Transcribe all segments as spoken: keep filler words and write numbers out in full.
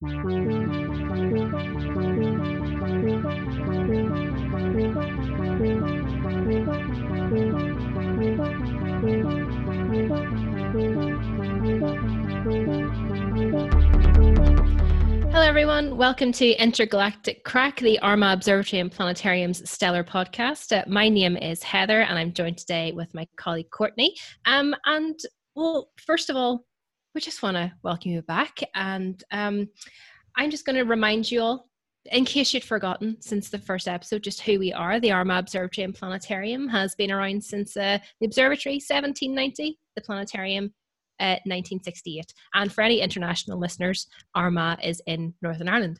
Hello everyone, welcome to Intergalactic Crack, the Armagh Observatory and Planetarium's stellar podcast. Uh, my name is Heather and I'm joined today with my colleague Courtney. Um, and well, first of all, we just want to welcome you back, and um, I'm just going to remind you all, in case you'd forgotten since the first episode, just who we are. The Armagh Observatory and Planetarium has been around since uh, the observatory seventeen ninety, the planetarium uh, nineteen sixty-eight, and for any international listeners, Armagh is in Northern Ireland.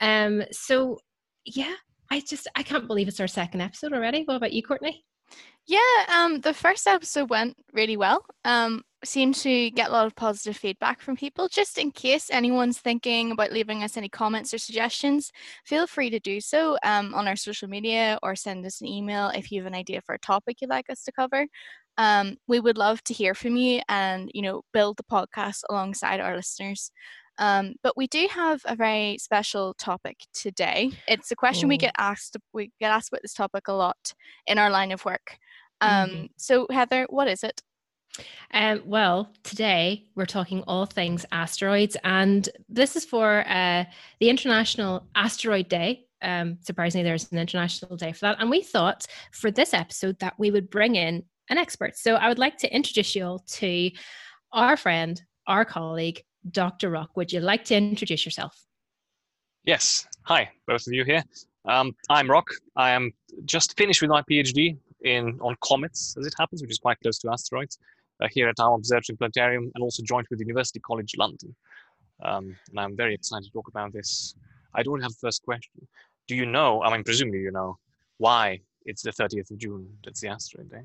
Um, so yeah, I just I can't believe it's our second episode already. What about you, Courtney? Yeah, um, the first episode went really well. Um, seemed to get a lot of positive feedback from people. Just in case anyone's thinking about leaving us any comments or suggestions, feel free to do so um, on our social media or send us an email if you have an idea for a topic you'd like us to cover. Um, we would love to hear from you and, you know, build the podcast alongside our listeners. Um, but we do have a very special topic today. It's a question oh. we get asked. We get asked about this topic a lot in our line of work. Um, mm-hmm. So Heather, what is it? Um, well, today we're talking all things asteroids, and this is for uh, the International Asteroid Day. Um, surprisingly, there's an international day for that. And we thought for this episode that we would bring in an expert. So I would like to introduce you all to our friend, our colleague, Doctor Rock. Would you like to introduce yourself? Yes. Hi, both of you here. Um, I'm Rock. I am just finished with my PhD in on comets, as it happens, which is quite close to asteroids, uh, here at our observatory planetarium, and also joined with University College London. Um, and I'm very excited to talk about this. I don't have the first question. Do you know, I mean, presumably you know, why it's the thirtieth of June, that's the asteroid day?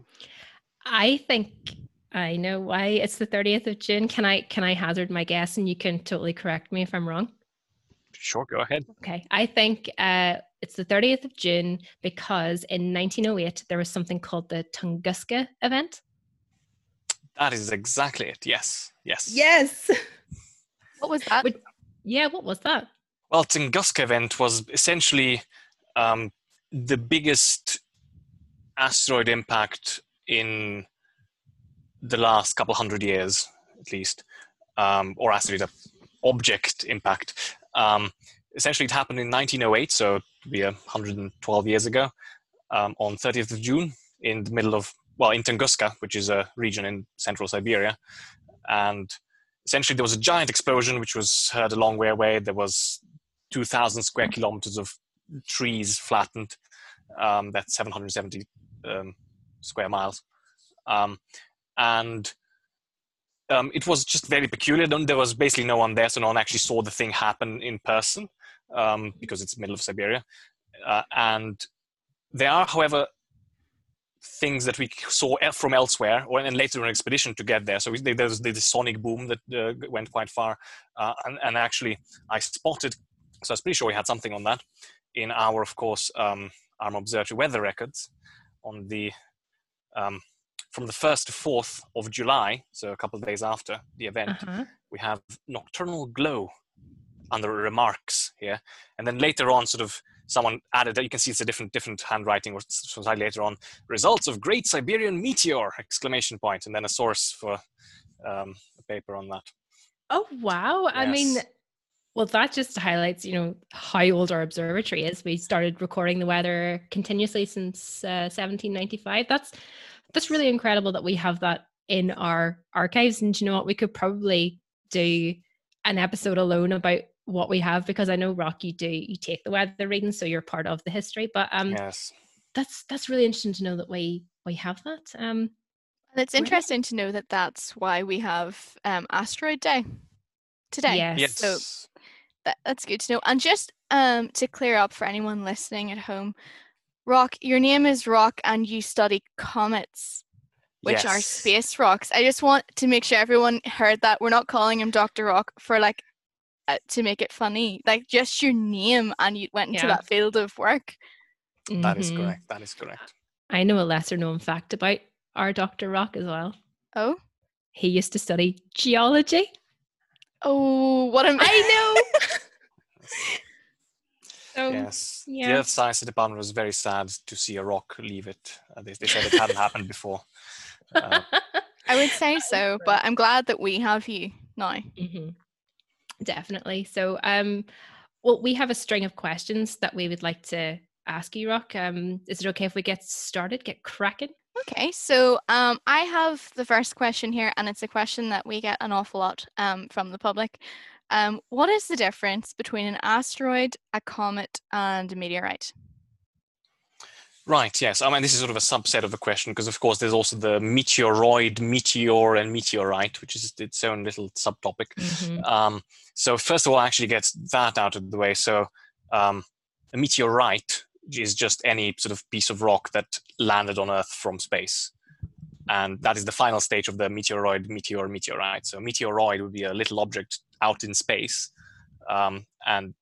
I think I know why it's the thirtieth of June. Can I can I hazard my guess, and you can totally correct me if I'm wrong? Sure, go ahead. Okay, I think uh, it's the thirtieth of June because in nineteen oh eight, there was something called the Tunguska event. That is exactly it, yes, yes. Yes! What was that? Would, yeah, what was that? Well, Tunguska event was essentially um, the biggest asteroid impact in the last couple hundred years, at least, um, or asteroid object impact. Um, essentially, it happened in nineteen oh eight, so it'd be one hundred twelve years ago, um, on thirtieth of June, in the middle of, well, in Tunguska, which is a region in central Siberia. And essentially, there was a giant explosion, which was heard a long way away. There was two thousand square kilometers of trees flattened. Um, that's seven hundred seventy um, square miles. Um, and um, it was just very peculiar. There was basically no one there, so no one actually saw the thing happen in person, um, because it's middle of Siberia. Uh, and there are, however, things that we saw from elsewhere, or and later an expedition to get there. So we, there was the sonic boom that uh, went quite far, uh, and, and actually I spotted, so I was pretty sure we had something on that in our, of course, um, Armagh Observatory weather records on the... Um, From the first to fourth of July, so a couple of days after the event, uh-huh. we have nocturnal glow under remarks here, and then later on, sort of someone added that you can see it's a different, different handwriting. Or slightly later on, results of Great Siberian Meteor! Exclamation point, and then a source for um, a paper on that. Oh wow! Yes. I mean, well, that just highlights, you know, how old our observatory is. We started recording the weather continuously since uh, seventeen ninety-five. That's That's really incredible that we have that in our archives. And you know what, we could probably do an episode alone about what we have, because I know, Rock, you do you take the weather readings, so you're part of the history. But um, yes, that's that's really interesting to know that we we have that. Um, and it's interesting to know that that's why we have um, Asteroid Day today. Yes, yes. So that, that's good to know. And just um, to clear up for anyone listening at home. Rock, your name is Rock and you study comets, which yes. are space rocks. I just want to make sure everyone heard that. We're not calling him Doctor Rock for like, uh, to make it funny. Like just your name and you went into yeah. that field of work. Mm-hmm. That is correct. That is correct. I know a lesser known fact about our Doctor Rock as well. Oh? He used to study geology. Oh, what am I know? So, yes, yeah. The Earth Science Department was very sad to see a rock leave it. Uh, they, they said it hadn't happened before. Uh, I would say so, but I'm glad that we have you now. Mm-hmm. Definitely. So, um, well, we have a string of questions that we would like to ask you, Rock. Um, is it okay if we get started, get cracking? Okay, so um, I have the first question here, and it's a question that we get an awful lot um, from the public. Um, what is the difference between an asteroid, a comet, and a meteorite? Right, yes. I mean, this is sort of a subset of the question, because of course there's also the meteoroid, meteor, and meteorite, which is its own little subtopic. Mm-hmm. Um, so first of all, I actually get that out of the way. So um, a meteorite is just any sort of piece of rock that landed on Earth from space. And that is the final stage of the meteoroid, meteor, meteorite. So meteoroid would be a little object out in space. Um, and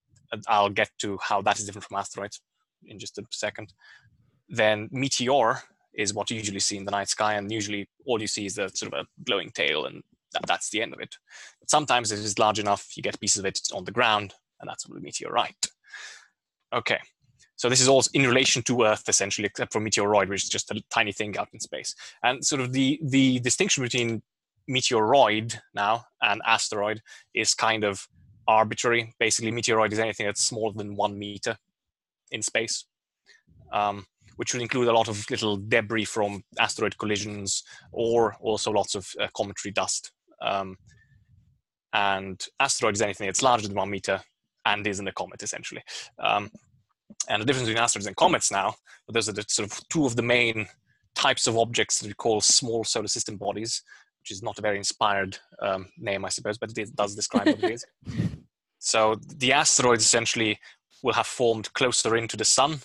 I'll get to how that is different from asteroids in just a second. Then meteor is what you usually see in the night sky. And usually all you see is the sort of a glowing tail, and that, that's the end of it. But sometimes if it's large enough, you get pieces of it on the ground, and that's what a meteorite. Okay. So this is all in relation to Earth, essentially, except for meteoroid, which is just a tiny thing out in space. And sort of the, the distinction between meteoroid now and asteroid is kind of arbitrary. Basically, meteoroid is anything that's smaller than one meter in space, um, which will include a lot of little debris from asteroid collisions, or also lots of uh, cometary dust. Um, and asteroid is anything that's larger than one meter and isn't a comet, essentially. Um, And the difference between asteroids and comets now, those are the sort of two of the main types of objects that we call small solar system bodies, which is not a very inspired um, name, I suppose, but it does describe what it is. So the asteroids essentially will have formed closer into the sun.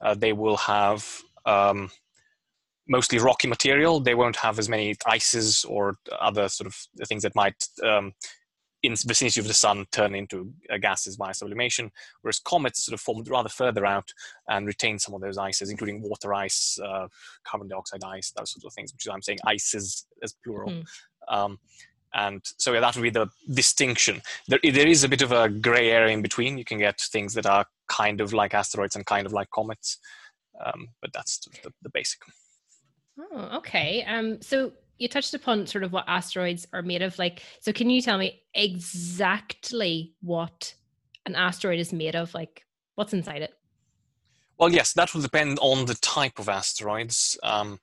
Uh, they will have um, mostly rocky material. They won't have as many ices or other sort of things that might um, in the vicinity of the sun turn into uh, gases by sublimation, whereas comets sort of formed rather further out and retain some of those ices, including water ice, uh, carbon dioxide ice, those sorts of things, which is why I'm saying ices as plural. Mm-hmm. um, and so yeah, that would be the distinction. There, there is a bit of a gray area in between. You can get things that are kind of like asteroids and kind of like comets, um, but that's the, the basic. Oh, okay. Um, so you touched upon sort of what asteroids are made of. Like, so can you tell me exactly what an asteroid is made of? Like, what's inside it? Well, yes, that will depend on the type of asteroids, um,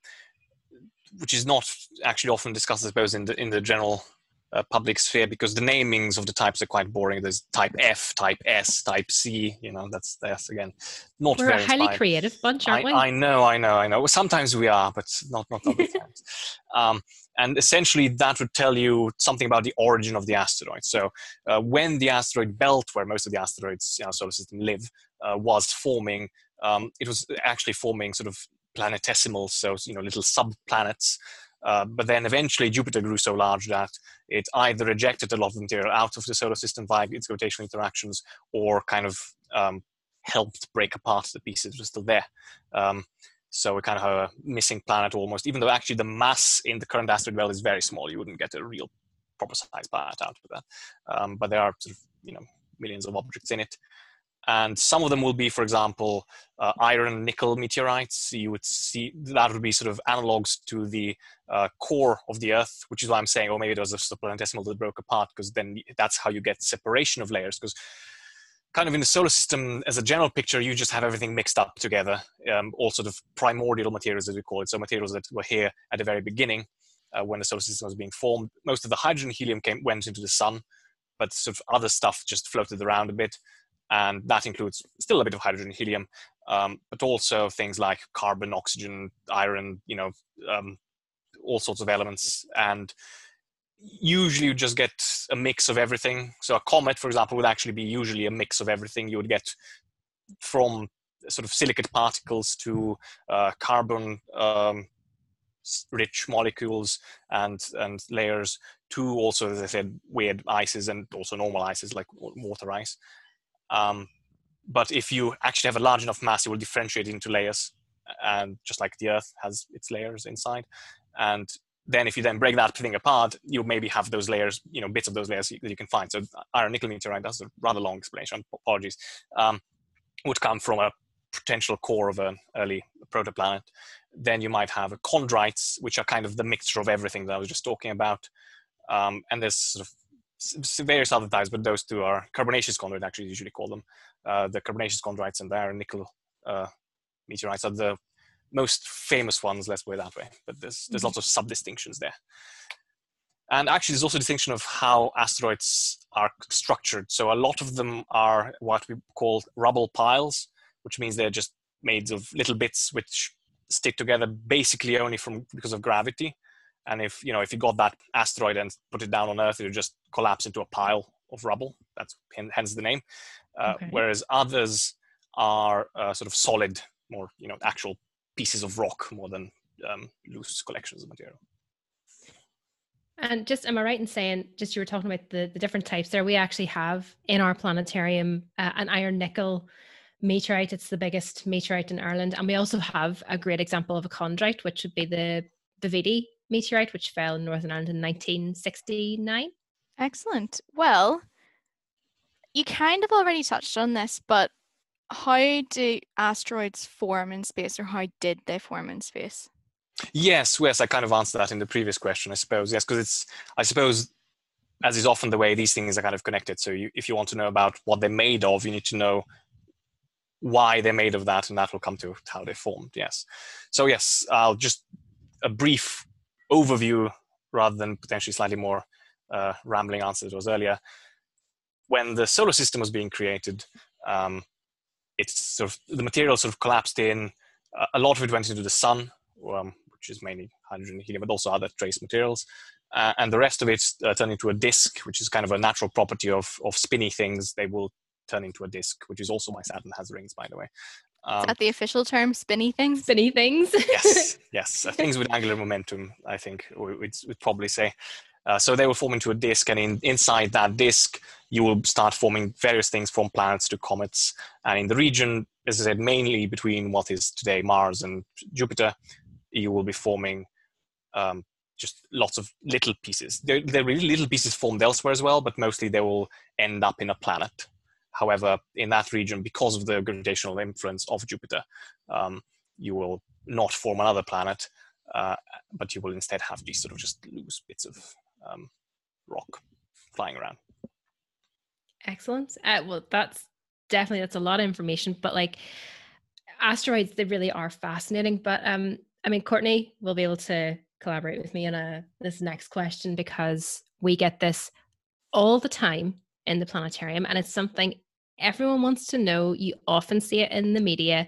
which is not actually often discussed, I suppose, in the, in the general uh, public sphere, because the namings of the types are quite boring. There's type F, type S, type C, you know, that's, that's again, not We're very a highly inspired. creative bunch, aren't I, we? I know, I know, I know. Sometimes we are, but not, not other times. Um, and essentially that would tell you something about the origin of the asteroid. So uh, when the asteroid belt, where most of the asteroids in our solar system live, uh, was forming, um, it was actually forming sort of planetesimals, so, you know, little sub-planets. Uh, but then eventually Jupiter grew so large that it either ejected a lot of material out of the solar system via its gravitational interactions, or kind of um, helped break apart the pieces that were still there. Um, so we kind of have a missing planet almost, even though actually the mass in the current asteroid belt is very small. You wouldn't get a real proper size planet out of that. Um, but there are sort of, you know, millions of objects in it. And some of them will be, for example, uh, iron nickel meteorites. You would see that would be sort of analogs to the uh, core of the Earth, which is why I'm saying, oh, maybe it was a planetesimal that broke apart, because then that's how you get separation of layers. Because kind of in the solar system, as a general picture, you just have everything mixed up together, um, all sort of primordial materials, as we call it. So materials that were here at the very beginning uh, when the solar system was being formed. Most of the hydrogen and helium came, went into the sun, but sort of other stuff just floated around a bit. And that includes still a bit of hydrogen and helium, um, but also things like carbon, oxygen, iron, you know, um, all sorts of elements. And usually you just get a mix of everything. So a comet, for example, would actually be usually a mix of everything. You would get from sort of silicate particles to uh, carbon um, rich molecules and, and layers to also, as I said, weird ices and also normal ices like water ice. Um, but if you actually have a large enough mass, you will differentiate into layers, and just like the Earth has its layers inside. And then if you then break that thing apart, you maybe have those layers, you know, bits of those layers that you can find. So iron nickel meteorite, that's a rather long explanation, apologies, um, would come from a potential core of an early protoplanet. Then you might have chondrites, which are kind of the mixture of everything that I was just talking about. Um, and there's sort of various other types, but those two are carbonaceous chondrites, actually usually call them. Uh, the carbonaceous chondrites and the iron nickel uh, meteorites are the most famous ones, let's put it that way. But there's, there's mm-hmm. lots of sub-distinctions there. And actually, there's also a distinction of how asteroids are structured. So a lot of them are what we call rubble piles, which means they're just made of little bits which stick together basically only from because of gravity. And if, you know, if you got that asteroid and put it down on Earth, it would just collapse into a pile of rubble. That's hence the name. Uh, okay. Whereas others are uh, sort of solid, more, you know, actual pieces of rock more than um, loose collections of material. And just, am I right in saying, just you were talking about the, the different types there, we actually have in our planetarium uh, an iron nickel meteorite. It's the biggest meteorite in Ireland. And we also have a great example of a chondrite, which would be the Bovedy meteorite, which fell in Northern Ireland in nineteen sixty-nine. Excellent. Well, you kind of already touched on this, but how do asteroids form in space, or how did they form in space? Yes, yes, I kind of answered that in the previous question, I suppose. Yes, because it's, I suppose, as is often the way, these things are kind of connected. So you, if you want to know about what they're made of, you need to know why they're made of that, and that will come to how they formed, yes. So yes, I'll just a brief overview rather than potentially slightly more uh, rambling answers was earlier. When the solar system was being created, um, it's sort of, the material sort of collapsed in. Uh, a lot of it went into the sun, um, which is mainly hydrogen and helium, but also other trace materials. Uh, and the rest of it uh, turned into a disk, which is kind of a natural property of, of spinny things. They will turn into a disk, which is also why Saturn has rings, by the way. Um, is that the official term, spinny things? Spinny things? yes, yes. Uh, things with angular momentum, I think, we, we'd, we'd probably say. Uh, so they will form into a disk, and in, inside that disk, you will start forming various things from planets to comets. And in the region, as I said, mainly between what is today Mars and Jupiter, you will be forming um, just lots of little pieces. There, there are really little pieces formed elsewhere as well, but mostly they will end up in a planet. However, in that region, because of the gravitational influence of Jupiter, um, you will not form another planet, uh, but you will instead have these sort of just loose bits of um, rock flying around. Excellent. Uh, well, that's definitely, that's a lot of information, but like asteroids, they really are fascinating. But um, I mean, Courtney will be able to collaborate with me on a, this next question, because we get this all the time in the planetarium, and it's something everyone wants to know. You often see it in the media.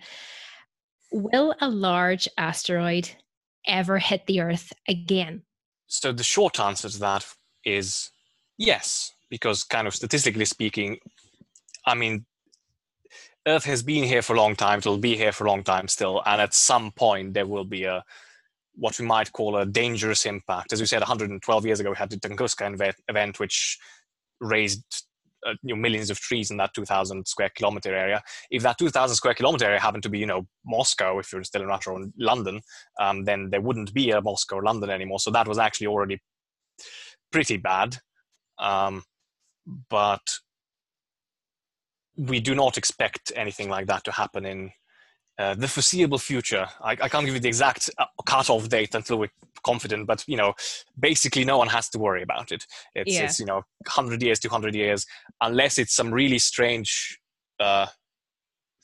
Will a large asteroid ever hit the Earth again? So the short answer to that is yes, because kind of statistically speaking, I mean, Earth has been here for a long time, it'll be here for a long time still, and at some point there will be a what we might call a dangerous impact. As we said, one hundred twelve years ago we had the Tunguska event, which raised uh, you know, millions of trees in that two thousand square kilometer area. If that two thousand square kilometer area happened to be, you know, Moscow, if you're still in Russia, or London, um, then there wouldn't be a Moscow or London anymore. So that was actually already pretty bad. Um, but we do not expect anything like that to happen in uh, the foreseeable future. I, I can't give you the exact uh, cutoff date until we're confident, but, you know, basically no one has to worry about it. It's, yeah. it's you know, one hundred years, two hundred years, unless it's some really strange uh,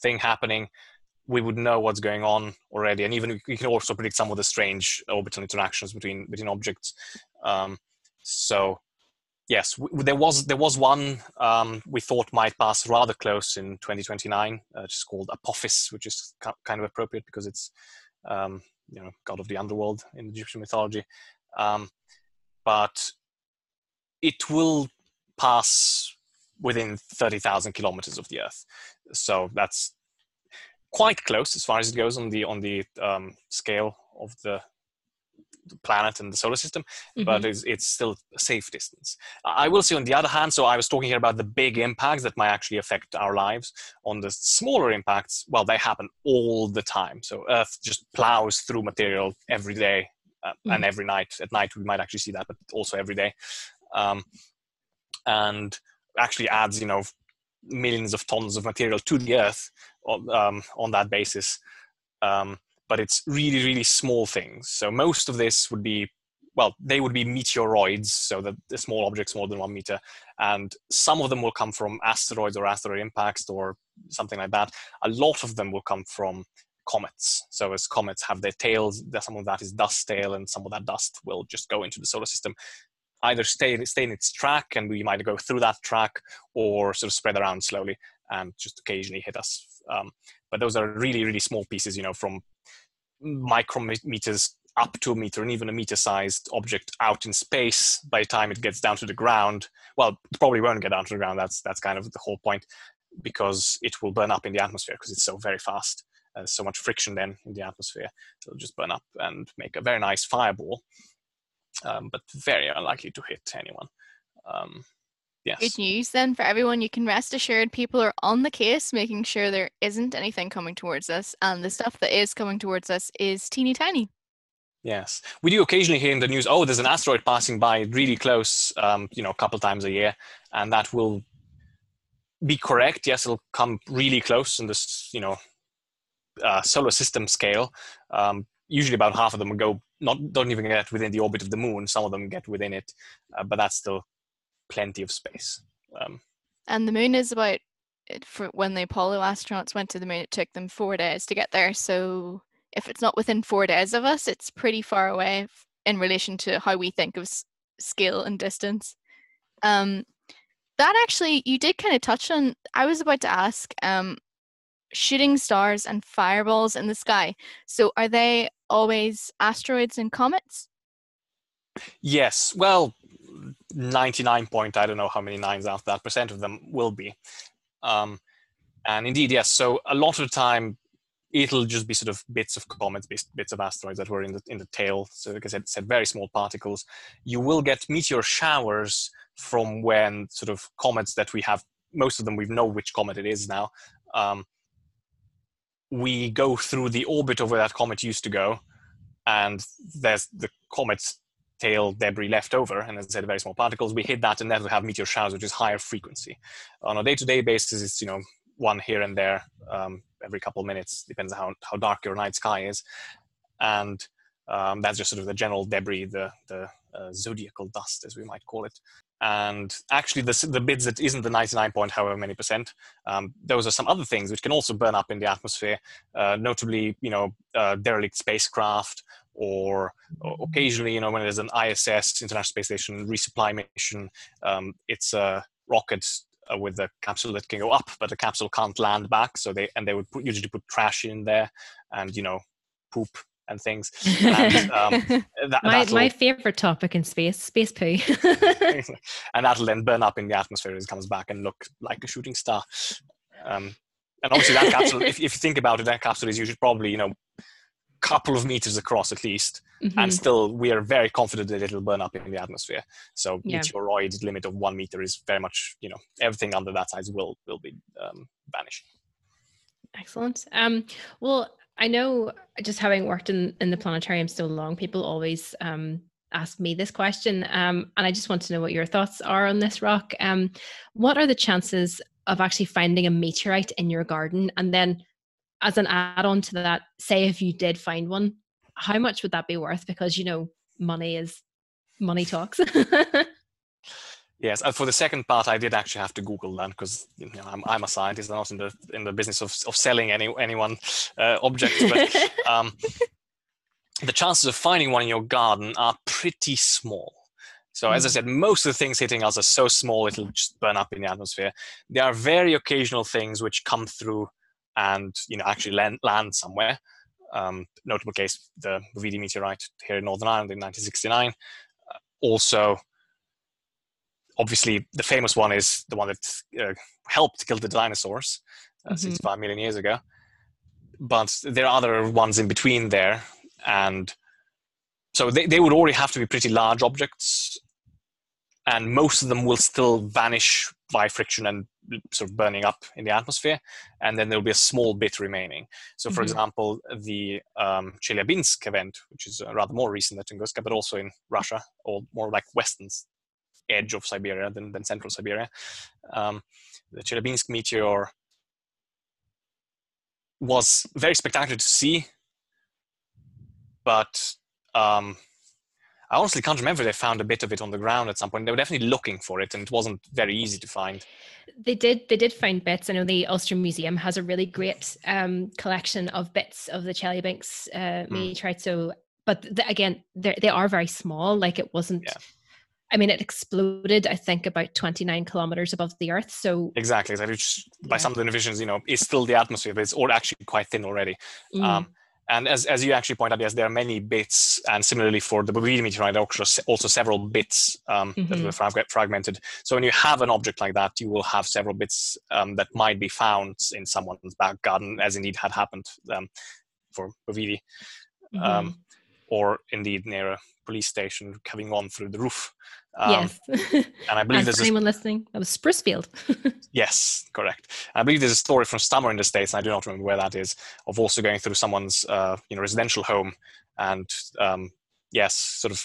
thing happening, we would know what's going on already. And even we can also predict some of the strange orbital interactions between between objects. Um, so, yes, w there was there was one um, we thought might pass rather close in twenty twenty-nine, uh, which is called Apophis, which is kind of appropriate because it's, um, you know, god of the underworld in Egyptian mythology. Um, but it will pass within thirty thousand kilometers of the Earth. So that's quite close as far as it goes on the, on the um, scale of the, the planet and the solar system, mm-hmm. but it's, it's still a safe distance. I will say on the other hand, so I was talking here about the big impacts that might actually affect our lives. On the smaller impacts, well, they happen all the time. So Earth just plows through material every day, uh, mm-hmm. and every night at night we might actually see that, but also every day, um, and actually adds, you know, millions of tons of material to the Earth um, on that basis. Um, but it's really, really small things. So most of this would be, well, they would be meteoroids, so that the small objects more than one meter. And some of them will come from asteroids or asteroid impacts or something like that. A lot of them will come from comets. So as comets have their tails, some of that is dust tail, and some of that dust will just go into the solar system, either stay, stay in its track, and we might go through that track, or sort of spread around slowly and just occasionally hit us. Um, but those are really, really small pieces, you know, from micrometers up to a meter, and even a meter-sized object out in space, by the time it gets down to the ground, well, it probably won't get down to the ground. That's, that's kind of the whole point, because it will burn up in the atmosphere because it's so very fast. Uh, so much friction then in the atmosphere. It'll just burn up and make a very nice fireball. Um, but very unlikely to hit anyone. Um, yes. Good news then for everyone. You can rest assured people are on the case, making sure there isn't anything coming towards us, and the stuff that is coming towards us is teeny tiny. Yes, we do occasionally hear in the news, oh, there's an asteroid passing by really close, um, you know, a couple times a year, and that will be correct. Yes, it'll come really close in this, you know, uh, solar system scale. Um, usually about half of them will go, not don't even get within the orbit of the moon. Some of them get within it, uh, but that's still plenty of space. Um, and the moon is about, for when the Apollo astronauts went to the moon, it took them four days to get there. So if it's not within four days of us, it's pretty far away in relation to how we think of s- scale and distance. Um, that actually, you did kind of touch on, I was about to ask, um, shooting stars and fireballs in the sky. So are they always asteroids and comets? Yes. Well, ninety-nine point, I don't know how many nines after that, percent of them will be. Um, and indeed, yes. So a lot of the time, it'll just be sort of bits of comets, bits of asteroids that were in the in the tail. So like I said, said very small particles. You will get meteor showers from when sort of comets that we have, most of them we know which comet it is now, um, we go through the orbit of where that comet used to go, and there's the comet's tail debris left over, and as I said, very small particles. We hit that, and that will have meteor showers, which is higher frequency. On a day-to-day basis, it's, you know, one here and there, um, every couple of minutes, depends on how, how dark your night sky is. And um, that's just sort of the general debris, the, the uh, zodiacal dust, as we might call it. And actually, the, the bits that isn't the ninety-nine point, however many percent, um, those are some other things which can also burn up in the atmosphere, uh, notably, you know, uh, derelict spacecraft, or, or occasionally, you know, when there's an I S S, International Space Station, resupply mission, um, it's a rocket uh, with a capsule that can go up, but the capsule can't land back, so they, and they would put, usually put trash in there and, you know, poop and things. And, um, that, my my favorite topic in space, space poo. And that'll then burn up in the atmosphere as it comes back and look like a shooting star. Um, and obviously that capsule, if, if you think about it, that capsule is usually probably, you know, couple of meters across at least. Mm-hmm. And still we are very confident that it'll burn up in the atmosphere. So yeah. Meteoroid limit of one meter is very much, you know, everything under that size will, will be um, vanishing. Excellent. Um, well, I know, just having worked in, in the planetarium so long, people always um, ask me this question, um, and I just want to know what your thoughts are on this, Rock. Um, what are the chances of actually finding a meteorite in your garden? And then as an add-on to that, say if you did find one, how much would that be worth? Because, you know, money is, money talks. Yes, and for the second part, I did actually have to Google that, because, you know, I'm, I'm a scientist, I'm not in the in the business of of selling any anyone uh, objects. But um, the chances of finding one in your garden are pretty small. So as I said, most of the things hitting us are so small it'll just burn up in the atmosphere. There are very occasional things which come through and, you know, actually land, land somewhere. Um, notable case: the Vividi meteorite here in Northern Ireland in nineteen sixty-nine. Uh, also. Obviously, the famous one is the one that uh, helped kill the dinosaurs uh, mm-hmm. sixty-five million years ago. But there are other ones in between there. And so they, they would already have to be pretty large objects. and most of them will still vanish by friction and sort of burning up in the atmosphere, and then there'll be a small bit remaining. So, for mm-hmm. example, the um, Chelyabinsk event, which is uh, rather more recent than Tunguska, but also in Russia, or more like western edge of Siberia than, than central Siberia. Um, the Chelyabinsk meteor was very spectacular to see, but um, I honestly can't remember if they found a bit of it on the ground at some point. They were definitely looking for it, and it wasn't very easy to find. They did. They did find bits. I know the Ulster Museum has a really great um, collection of bits of the Chelyabinsk uh, mm. meteorite. So, but the, again, they are very small. Like it wasn't. Yeah. I mean, it exploded, I think, about twenty-nine kilometers above the Earth. So exactly, exactly. Which by yeah. some of the divisions, you know, is still the atmosphere, but it's all actually quite thin already. Mm. Um, And as, as you actually point out, yes, there are many bits, and similarly for the Bovedy meteorite, also several bits um, mm-hmm. that were frag- fragmented. So when you have an object like that, you will have several bits um, that might be found in someone's back garden, as indeed had happened um, for Bovedy, mm-hmm. um, or indeed near a police station coming on through the roof. Um, yes. And I believe there's anyone a... listening. That was Sprucefield. Yes, correct. I believe there's a story from somewhere in the States, and I do not remember where that is, of also going through someone's uh, you know, residential home, and um, yes, sort of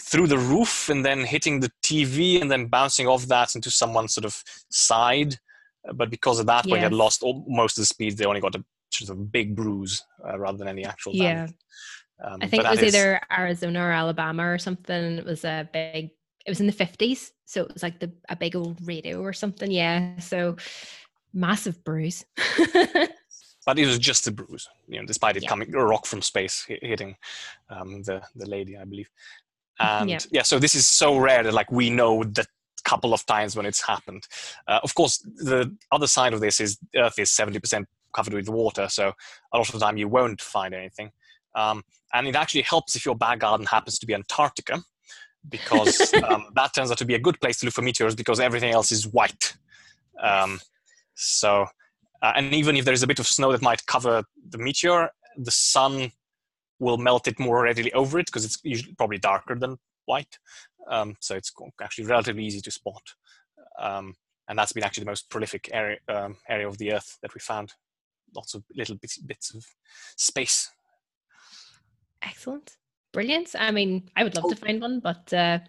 through the roof and then hitting the T V and then bouncing off that into someone's sort of side. But because of that, yes. when they had lost all, most of the speed, they only got a sort of big bruise uh, rather than any actual damage. Yeah. Um, I think it was is... either Arizona or Alabama or something. It was a big. It was in the fifties, so it was like the a big old radio or something. Yeah, so massive bruise. But it was just a bruise, you know, despite it yeah. coming a rock from space hitting um, the the lady, I believe. And yeah. yeah, so this is so rare that like we know the couple of times when it's happened. Uh, of course, the other side of this is Earth is seventy percent covered with water, so a lot of the time you won't find anything. Um, and it actually helps if your back garden happens to be Antarctica. Because um, that turns out to be a good place to look for meteors because everything else is white. Um, so, uh, and even if there is a bit of snow that might cover the meteor, the sun will melt it more readily over it because it's usually probably darker than white. Um, so it's actually relatively easy to spot. Um, and that's been actually the most prolific area, um, area of the Earth that we found. Lots of little bits, bits of space. Excellent. Brilliant. I mean, I would love to find one, but uh,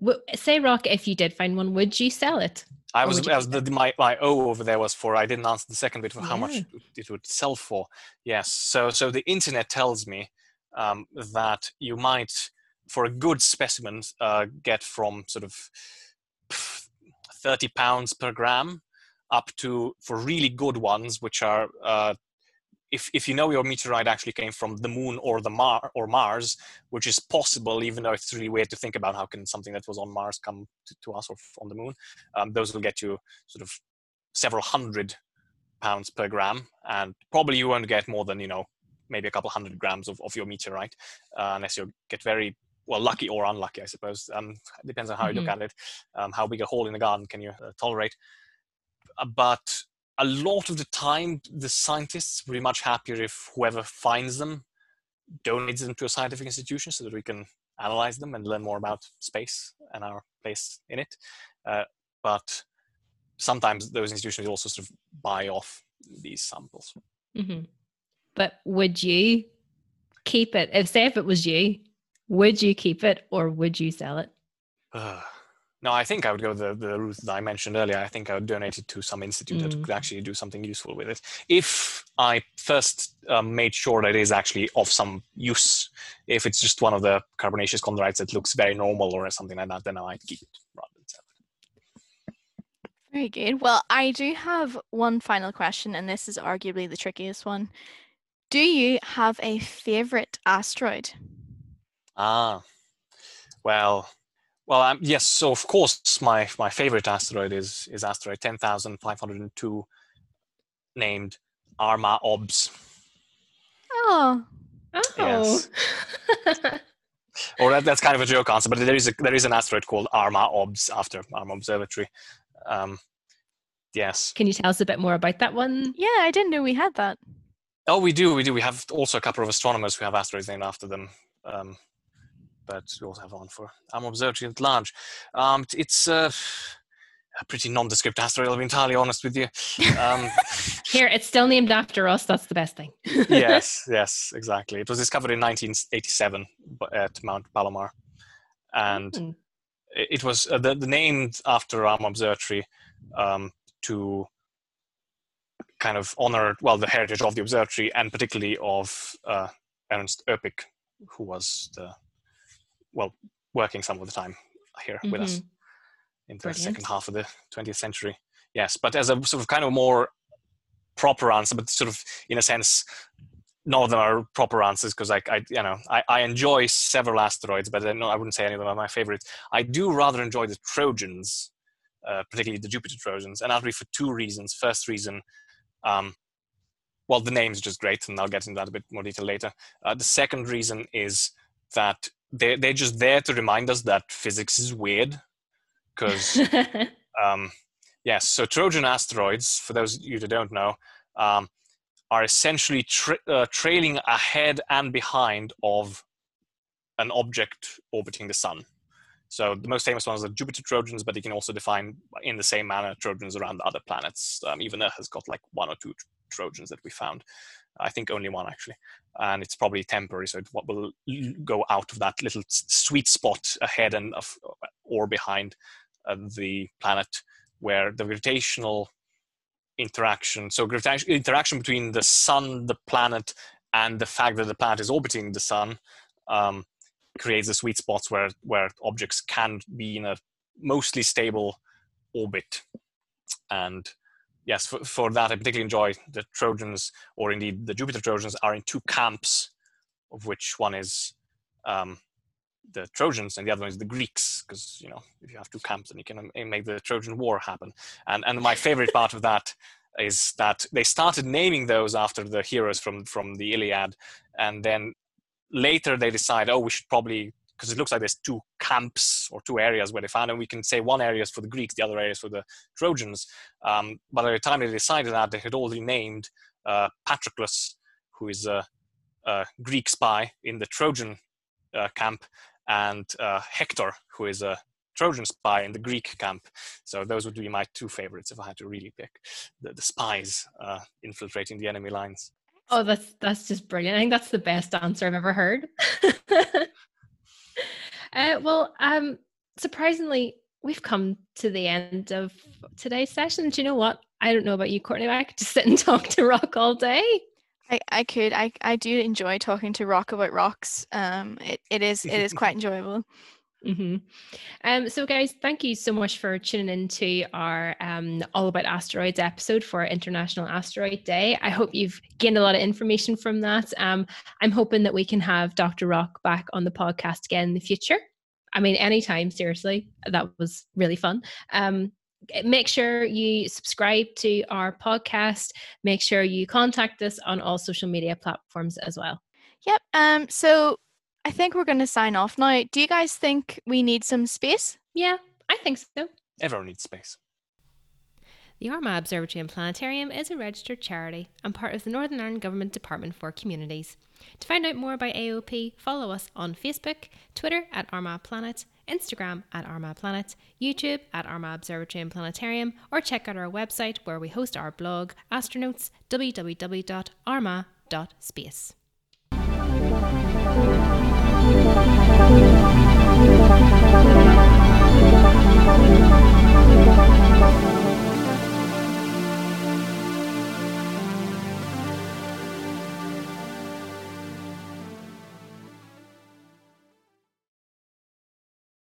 w- say, Rock, if you did find one, would you sell it? I was, I was the, my, my O over there was for, I didn't answer the second bit for yeah. how much it would sell for. Yes. So, so the internet tells me um, that you might, for a good specimen, uh, get from sort of thirty pounds per gram up to, for really good ones, which are uh, If if you know your meteorite actually came from the moon or the Mar or Mars, which is possible, even though it's really weird to think about how can something that was on Mars come to, to us or on the moon, um, those will get you sort of several hundred pounds per gram, and probably you won't get more than, you know, maybe a couple hundred grams of, of your meteorite, uh, unless you get very, well, lucky or unlucky, I suppose. Um, depends on how mm-hmm. you look at it, um, how big a hole in the garden can you uh, tolerate. Uh, but... A lot of the time, the scientists will be much happier if whoever finds them donates them to a scientific institution so that we can analyze them and learn more about space and our place in it. Uh, but sometimes those institutions also sort of buy off these samples. Mm-hmm. But would you keep it? If, say if it was you, would you keep it or would you sell it? Uh. No, I think I would go the, the route that I mentioned earlier. I think I would donate it to some institute mm. that could actually do something useful with it. If I first um, made sure that it is actually of some use, if it's just one of the carbonaceous chondrites that looks very normal or something like that, then I might keep it rather than sell it. Very good. Well, I do have one final question, and this is arguably the trickiest one. Do you have a favorite asteroid? Ah, well... Well, um, yes, so of course, my, my favorite asteroid is is asteroid ten thousand five hundred two, named Armagh Obs. Oh, oh. Yes. Or that, that's kind of a joke answer, but there is a, there is an asteroid called Armagh Obs after Armagh Observatory. Um, yes. Can you tell us a bit more about that one? Yeah, I didn't know we had that. Oh, we do, we do. We have also a couple of astronomers who have asteroids named after them. Um, but we also have one for Armagh Observatory at large. Um, it's uh, a pretty nondescript asteroid, I'll be entirely honest with you. Um, Here, it's still named after us, that's the best thing. yes, yes, exactly. It was discovered in nineteen eighty-seven at Mount Palomar. And mm. it was uh, the, the named after Armagh Observatory um, to kind of honor, well, the heritage of the observatory and particularly of uh, Ernst Öpik, who was the, well, working some of the time here mm-hmm. with us in the Brilliant. second half of the twentieth century. Yes, but as a sort of kind of more proper answer, but sort of in a sense, none of them are proper answers because I, I, you know, I, I enjoy several asteroids, but I, no, I wouldn't say any of them are my favorites. I do rather enjoy the Trojans, uh, particularly the Jupiter Trojans, and that'll be for two reasons. First reason, um, well, the name's just great, and I'll get into that a bit more detail later. Uh, the second reason is that they, they're just there to remind us that physics is weird, because, um, yes, so Trojan asteroids, for those of you who don't know, um, are essentially tra uh, trailing ahead and behind of an object orbiting the sun. So the most famous ones are Jupiter Trojans, but you can also define in the same manner Trojans around other planets. Um, even Earth has got like one or two Trojans that we found. I think only one actually. And it's probably temporary, so it will go out of that little sweet spot ahead and of, or behind uh, the planet where the gravitational interaction, so gravitation, interaction between the sun, the planet, and the fact that the planet is orbiting the sun um, creates the sweet spots where, where objects can be in a mostly stable orbit. And yes, for, for that I particularly enjoy the Trojans, or indeed the Jupiter Trojans are in two camps, of which one is um, the Trojans and the other one is the Greeks, because, you know, if you have two camps then you can make the Trojan War happen. And, and my favorite part of that is that they started naming those after the heroes from, from the Iliad, and then later they decide, oh, we should probably, because it looks like there's two camps or two areas where they found, and we can say one area is for the Greeks, the other area is for the Trojans. Um, but by the time they decided that, they had already named uh, Patroclus, who is a, a Greek spy in the Trojan uh, camp, and uh, Hector, who is a Trojan spy in the Greek camp. So those would be my two favorites if I had to really pick the, the spies uh, infiltrating the enemy lines. Oh, that's that's just brilliant. I think that's the best answer I've ever heard. uh, well, um, surprisingly, we've come to the end of today's session. Do you know what? I don't know about you, Courtney, but I could just sit and talk to rock all day. I, I could. I, I do enjoy talking to rock about rocks. Um, it, it is it is quite enjoyable. Mm-hmm. Um, so guys, thank you so much for tuning in to our um, All About Asteroids episode for International Asteroid Day. I hope you've gained a lot of information from that. Um, I'm hoping that we can have Doctor Rock back on the podcast again in the future. I mean, anytime, seriously, that was really fun. Um, Make sure you subscribe to our podcast. Make sure you contact us on all social media platforms as well. Yep. Um. So I think we're going to sign off now. Do you guys think we need some space? Yeah, I think so. Everyone needs space. The Armagh Observatory and Planetarium is a registered charity and part of the Northern Ireland Government Department for Communities. To find out more about A O P, follow us on Facebook, Twitter at Armagh Planet, Instagram at Armagh Planet, YouTube at Armagh Observatory and Planetarium, or check out our website where we host our blog, Astronauts, w w w dot armagh dot space.